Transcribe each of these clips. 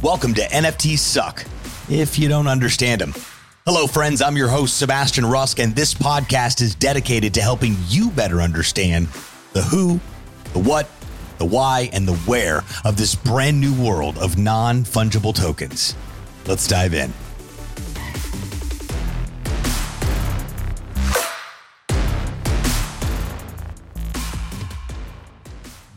Welcome to NFT Suck, if you don't understand them. Hello, friends. I'm your host, Sebastian Rusk, and this podcast is dedicated to helping you better understand the who, the what, the why, and the where of this brand new world of non-fungible tokens. Let's dive in.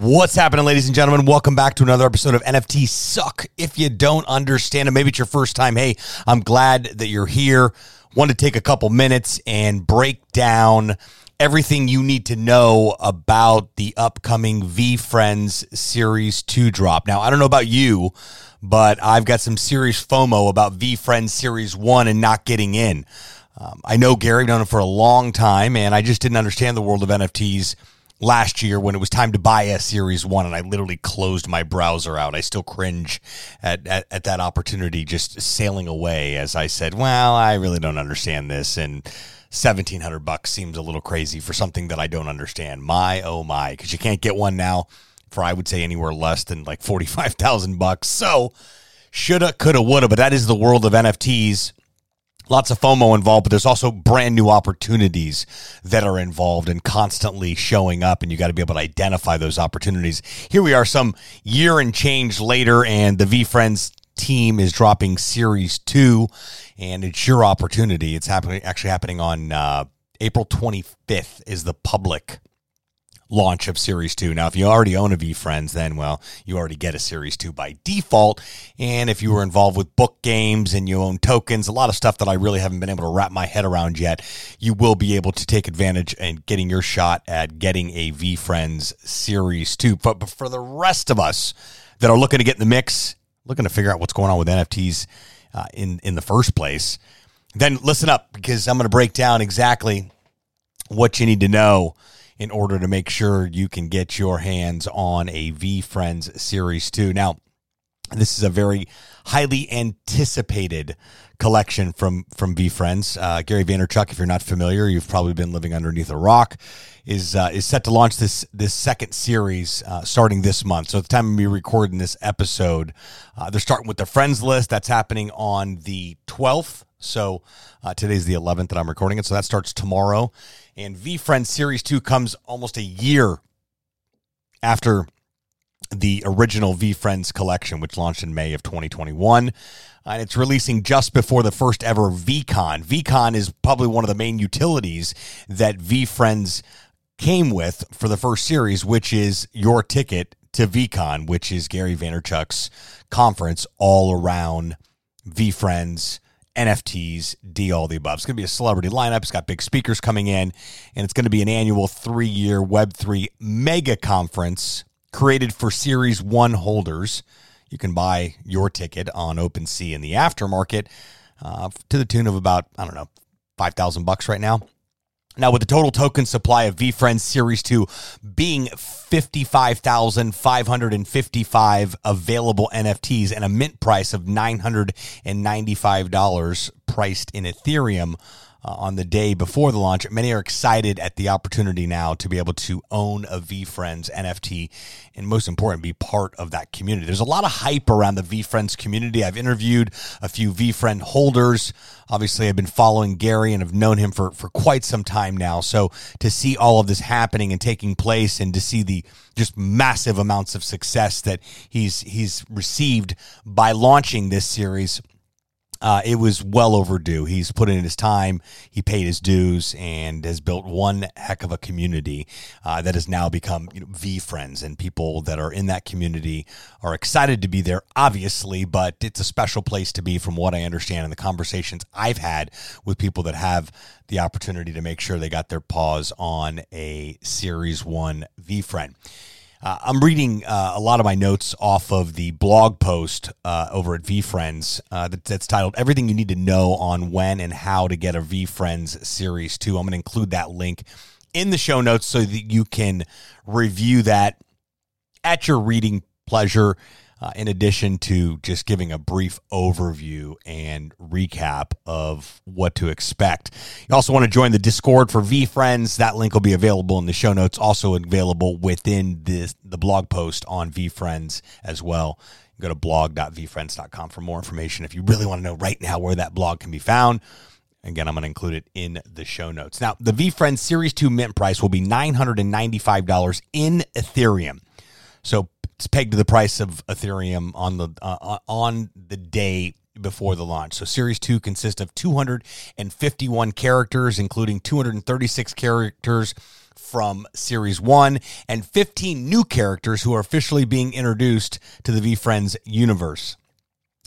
What's happening, ladies and gentlemen? Welcome back to another episode of NFT Suck. If you don't understand it, maybe it's your first time. Hey, I'm glad that you're here. Want to take a couple minutes and break down everything you need to know about the upcoming VeeFriends Series 2 drop. Now, I don't know about you, but I've got some serious FOMO about VeeFriends Series 1 and not getting in. I know Gary, I've known him for a long time, and I just didn't understand the world of NFTs last year when it was time to buy a Series 1, and I literally closed my browser out. I still cringe at that opportunity just sailing away as I said, well, I really don't understand this, and $1,700 seems a little crazy for something that I don't understand. My, oh my, because you can't get one now for, I would say, anywhere less than like $45,000. So shoulda, coulda, woulda, but that is the world of NFTs. Lots of FOMO involved, but there's also brand new opportunities that are involved and constantly showing up, and you got to be able to identify those opportunities. Here we are some year and change later, and the VeeFriends team is dropping Series 2, and it's your opportunity. It's actually happening on April 25th is the public launch of Series 2. Now, if you already own a VeeFriends, then, well, you already get a Series 2 by default. And if you were involved with book games and you own tokens, a lot of stuff that I really haven't been able to wrap my head around yet, you will be able to take advantage and getting your shot at getting a VeeFriends Series 2. But for the rest of us that are looking to get in the mix, looking to figure out what's going on with NFTs in the first place, then listen up, because I'm going to break down exactly what you need to know in order to make sure you can get your hands on a VeeFriends Series 2. Now, this is a very highly anticipated collection from VeeFriends. Gary Vaynerchuk, if you're not familiar, you've probably been living underneath a rock, is set to launch this second series starting this month. So at the time of me recording this episode, they're starting with their friends list. That's happening on the 12th. So today's the 11th that I'm recording it. So that starts tomorrow. And VeeFriends Series 2 comes almost a year after the original VeeFriends collection, which launched in May of 2021. And it's releasing just before the first ever VCon. VCon is probably one of the main utilities that VeeFriends came with for the first series, which is your ticket to VCon, which is Gary Vaynerchuk's conference all around VeeFriends, NFTs, D, all the above. It's going to be a celebrity lineup. It's got big speakers coming in, and it's going to be an annual 3-year Web3 mega conference created for Series 1 holders. You can buy your ticket on OpenSea in the aftermarket to the tune of about, I don't know, $5,000 right now. Now, with the total token supply of VeeFriends Series 2 being 55,555 available NFTs and a mint price of $995 priced in Ethereum on the day before the launch, many are excited at the opportunity now to be able to own a VeeFriends NFT and, most important, be part of that community. There's a lot of hype around the VeeFriends community. I've interviewed a few VeeFriend holders. Obviously, I've been following Gary and have known him for quite some time now. So to see all of this happening and taking place, and to see the just massive amounts of success that he's received by launching this series, it was well overdue. He's put in his time, he paid his dues, and has built one heck of a community that has now become VeeFriends, and people that are in that community are excited to be there, obviously, but it's a special place to be from what I understand in the conversations I've had with people that have the opportunity to make sure they got their paws on a Series 1 VeeFriend. I'm reading a lot of my notes off of the blog post over at VeeFriends that's titled Everything You Need to Know on When and How to Get a VeeFriends Series 2. I'm going to include that link in the show notes so that you can review that at your reading pleasure, in addition to just giving a brief overview and recap of what to expect. You also want to join the Discord for VeeFriends. That link will be available in the show notes, also available within the blog post on VeeFriends as well. Go to blog.veefriends.com for more information if you really want to know right now where that blog can be found. Again, I'm going to include it in the show notes. Now, the VeeFriends Series 2 mint price will be $995 in Ethereum. So it's pegged to the price of Ethereum on the day before the launch. So Series 2 consists of 251 characters, including 236 characters from Series 1 and 15 new characters who are officially being introduced to the VeeFriends universe.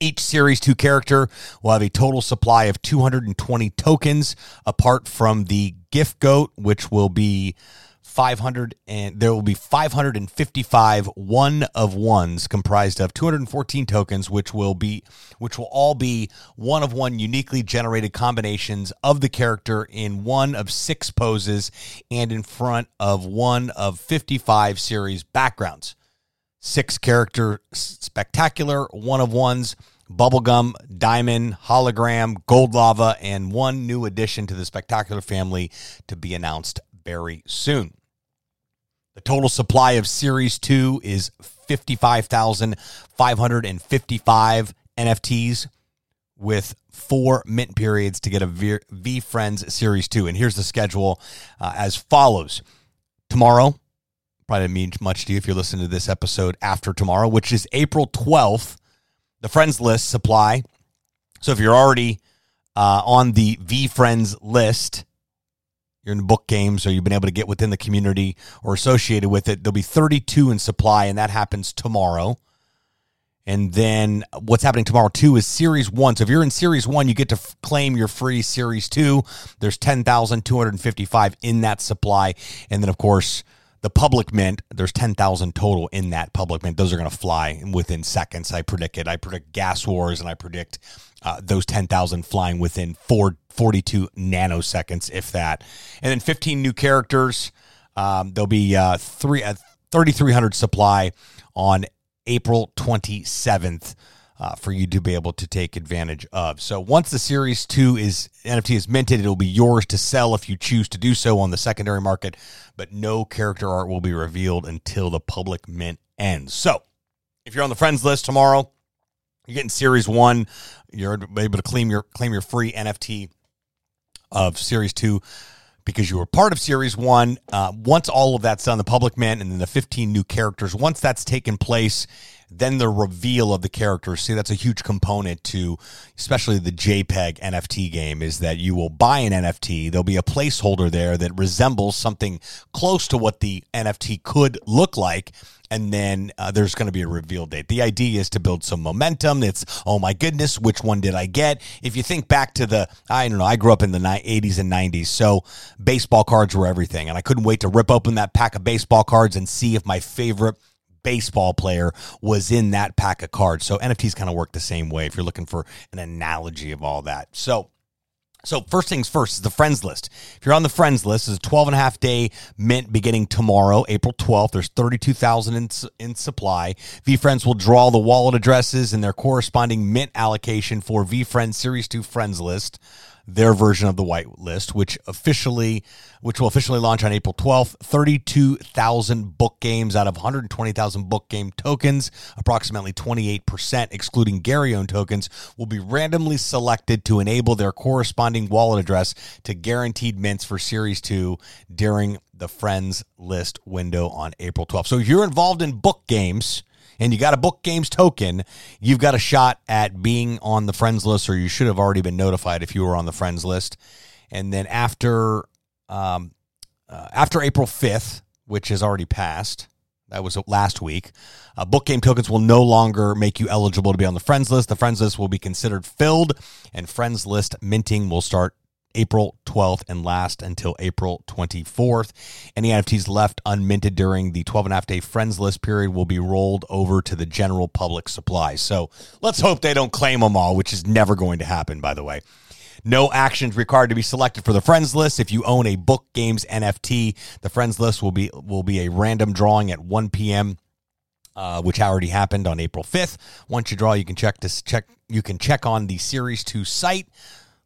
Each Series 2 character will have a total supply of 220 tokens, apart from the Gift Goat, which will be 500, and there will be 555 one of ones comprised of 214 tokens, which will all be one of one uniquely generated combinations of the character in one of six poses and in front of one of 55 series backgrounds. Six character spectacular, one of ones, bubblegum, diamond, hologram, gold lava, and one new addition to the spectacular family to be announced very soon. The total supply of Series 2 is 55,555 NFTs with 4 mint periods to get a VeeFriends Series 2. And here's the schedule as follows. Tomorrow, probably doesn't mean much to you if you're listening to this episode after tomorrow, which is April 12th, the friends list supply. So if you're already on the VeeFriends list, you're in the book game, so you've been able to get within the community or associated with it, there'll be 32 in supply, and that happens tomorrow. And then what's happening tomorrow, too, is Series 1. So if you're in Series 1, you get to claim your free Series 2. There's 10,255 in that supply. And then, of course, the public mint, there's 10,000 total in that public mint. Those are going to fly within seconds, I predict it. I predict Gas Wars, and I predict those 10,000 flying within 42 nanoseconds, if that. And then 15 new characters. There'll be 3,300 supply on April 27th for you to be able to take advantage of. So once the Series 2 NFT is minted, it'll be yours to sell if you choose to do so on the secondary market, but no character art will be revealed until the public mint ends. So if you're on the friends list tomorrow, you're getting Series 1, you're able to claim your free NFT of Series 2 because you were part of Series 1. Once all of that's done, the public mint and then the 15 new characters, once that's taken place, then the reveal of the characters. See, that's a huge component to especially the JPEG NFT game is that you will buy an NFT. There'll be a placeholder there that resembles something close to what the NFT could look like. And then there's going to be a reveal date. The idea is to build some momentum. It's, oh my goodness, which one did I get? If you think back to I grew up in the 80s and 90s, so baseball cards were everything. And I couldn't wait to rip open that pack of baseball cards and see if my favorite baseball player was in that pack of cards. So NFTs kind of work the same way if you're looking for an analogy of all that. So first things first is the friends list. If you're on the friends list, it's a 12.5-day mint beginning tomorrow, April 12th. There's 32,000 in supply. VeeFriends will draw the wallet addresses and their corresponding mint allocation for VeeFriends Series 2 friends list, their version of the white list, which will officially launch on April 12th. 32,000 book games out of 120,000 book game tokens, approximately 28%, excluding Gary-owned tokens, will be randomly selected to enable their corresponding wallet address to guaranteed mints for Series 2 during the Friends List window on April 12th. So if you're involved in book games and you got a book games token, you've got a shot at being on the friends list, or you should have already been notified if you were on the friends list. And then after April 5th, which has already passed, that was last week, book game tokens will no longer make you eligible to be on the friends list. The friends list will be considered filled, and friends list minting will start April 12th and last until April 24th. Any NFTs left unminted during the 12.5-day friends list period will be rolled over to the general public supply. So let's hope they don't claim them all, which is never going to happen, by the way. No actions required to be selected for the friends list. If you own a book games NFT, the friends list will be a random drawing at 1 p.m. Which already happened on April 5th. Once you draw, you can check on the Series 2 site.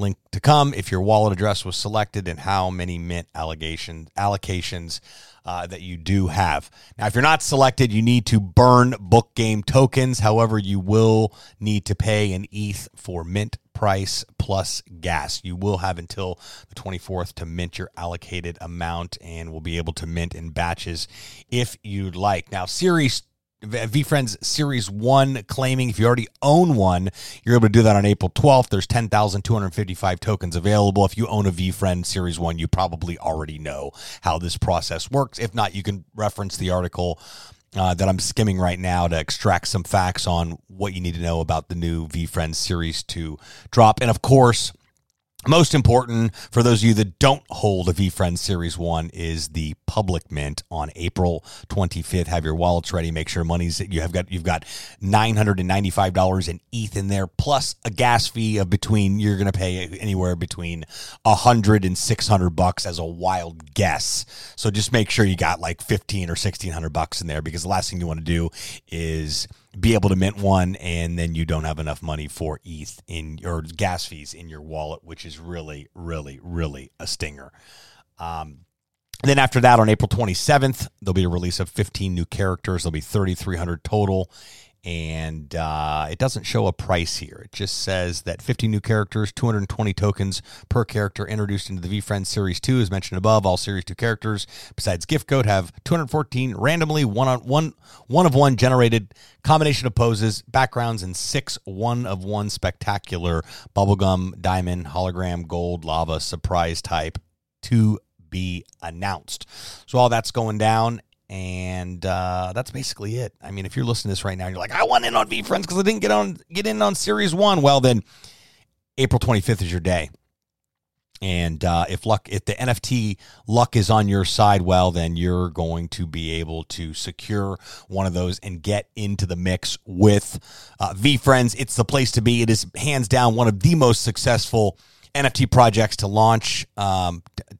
link to come if your wallet address was selected and how many mint allocations that you do have. Now, if you're not selected, you need to burn book game tokens. However, you will need to pay an ETH for mint price plus gas. You will have until the 24th to mint your allocated amount and will be able to mint in batches if you'd like. Now, VeeFriends Series 1 claiming, if you already own one, you're able to do that on April 12th. There's 10,255 tokens available. If you own a VeeFriends Series 1, you probably already know how this process works. If not, you can reference the article that I'm skimming right now to extract some facts on what you need to know about the new VeeFriends Series 2 drop. And of course, most important for those of you that don't hold a VeeFriends Series 1 is the public mint on April 25th. Have your wallets ready. Make sure money's that you have got. You've got $995 in ETH in there, plus a gas fee of between. You're going to pay anywhere between $100 and $600 as a wild guess. So just make sure you got like $1,500 or $1,600 in there, because the last thing you want to do is be able to mint one and then you don't have enough money for ETH in your gas fees in your wallet, which is really, really, really a stinger. Then after that, on April 27th, there'll be a release of 15 new characters. There'll be 3,300 total. And it doesn't show a price here. It just says that 50 new characters, 220 tokens per character introduced into the VeeFriends Series 2. As mentioned above, all Series 2 characters, besides gift code, have 214 randomly one-of-one generated combination of poses, backgrounds, and 6 one-of-one spectacular bubblegum, diamond, hologram, gold, lava, surprise type to be announced. So all that's going down. And that's basically it. I mean, if you're listening to this right now and you're like, I want in on VeeFriends because I didn't get in on Series 1. Well, then April 25th is your day. And if the NFT luck is on your side, well, then you're going to be able to secure one of those and get into the mix with VeeFriends. It's the place to be. It is hands down one of the most successful NFT projects to launch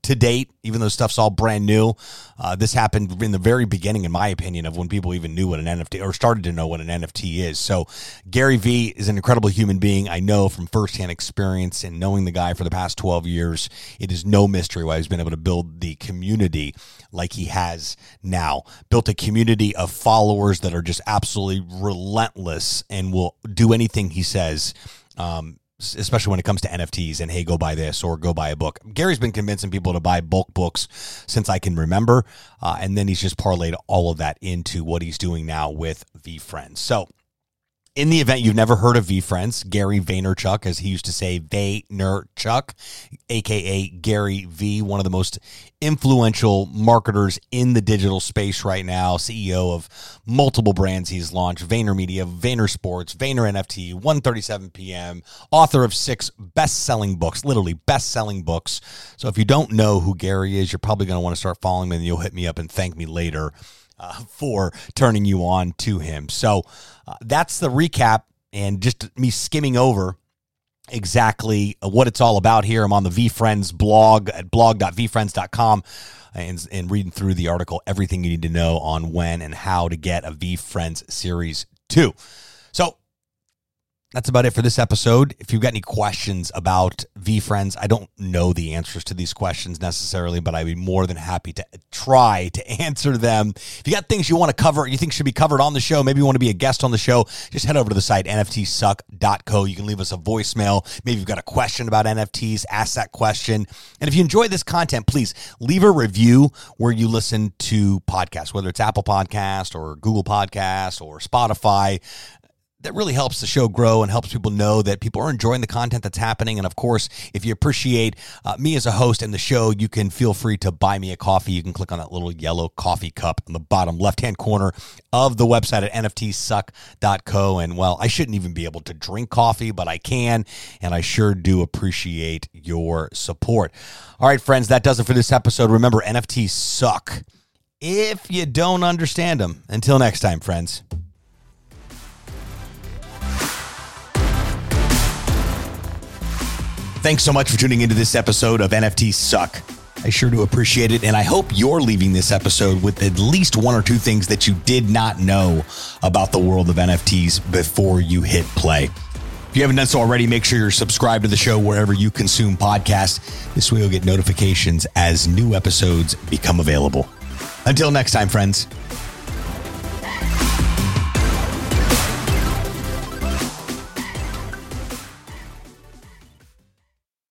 to date, even though stuff's all brand new. This happened in the very beginning, in my opinion, of when people even knew what an NFT or started to know what an NFT is. So Gary V is an incredible human being. I know from firsthand experience and knowing the guy for the past 12 years, it is no mystery why he's been able to build the community like he has now. Built a community of followers that are just absolutely relentless and will do anything he says, especially when it comes to NFTs and, hey, go buy this or go buy a book. Gary's been convincing people to buy bulk books since I can remember. And then he's just parlayed all of that into what he's doing now with VeeFriends. So in the event you've never heard of VeeFriends, Gary Vaynerchuk, as he used to say, Vaynerchuk, a.k.a. Gary V, one of the most influential marketers in the digital space right now, CEO of multiple brands he's launched, Vayner Media, Vayner Sports, Vayner NFT, 1:37 p.m., author of 6 best-selling books, literally best-selling books. So if you don't know who Gary is, you're probably going to want to start following me, and you'll hit me up and thank me later for turning you on to him. So that's the recap and just me skimming over exactly what it's all about here. I'm on the VeeFriends blog at blog.veefriends.com and reading through the article, everything you need to know on when and how to get a VeeFriends Series 2. So that's about it for this episode. If you've got any questions about VeeFriends, I don't know the answers to these questions necessarily, but I'd be more than happy to try to answer them. If you got things you want to cover, you think should be covered on the show, maybe you want to be a guest on the show, just head over to the site, nftsuck.co. You can leave us a voicemail. Maybe you've got a question about NFTs, ask that question. And if you enjoy this content, please leave a review where you listen to podcasts, whether it's Apple Podcast or Google Podcast or Spotify. That really helps the show grow and helps people know that people are enjoying the content that's happening. And of course, if you appreciate me as a host and the show, you can feel free to buy me a coffee. You can click on that little yellow coffee cup in the bottom left-hand corner of the website at nftsuck.co. And well, I shouldn't even be able to drink coffee, but I can. And I sure do appreciate your support. All right, friends, that does it for this episode. Remember, NFTs suck if you don't understand them. Until next time, friends. Thanks so much for tuning into this episode of NFT Suck. I sure do appreciate it, and I hope you're leaving this episode with at least one or two things that you did not know about the world of NFTs before you hit play. If you haven't done so already, make sure you're subscribed to the show wherever you consume podcasts. This way you'll get notifications as new episodes become available. Until next time, friends.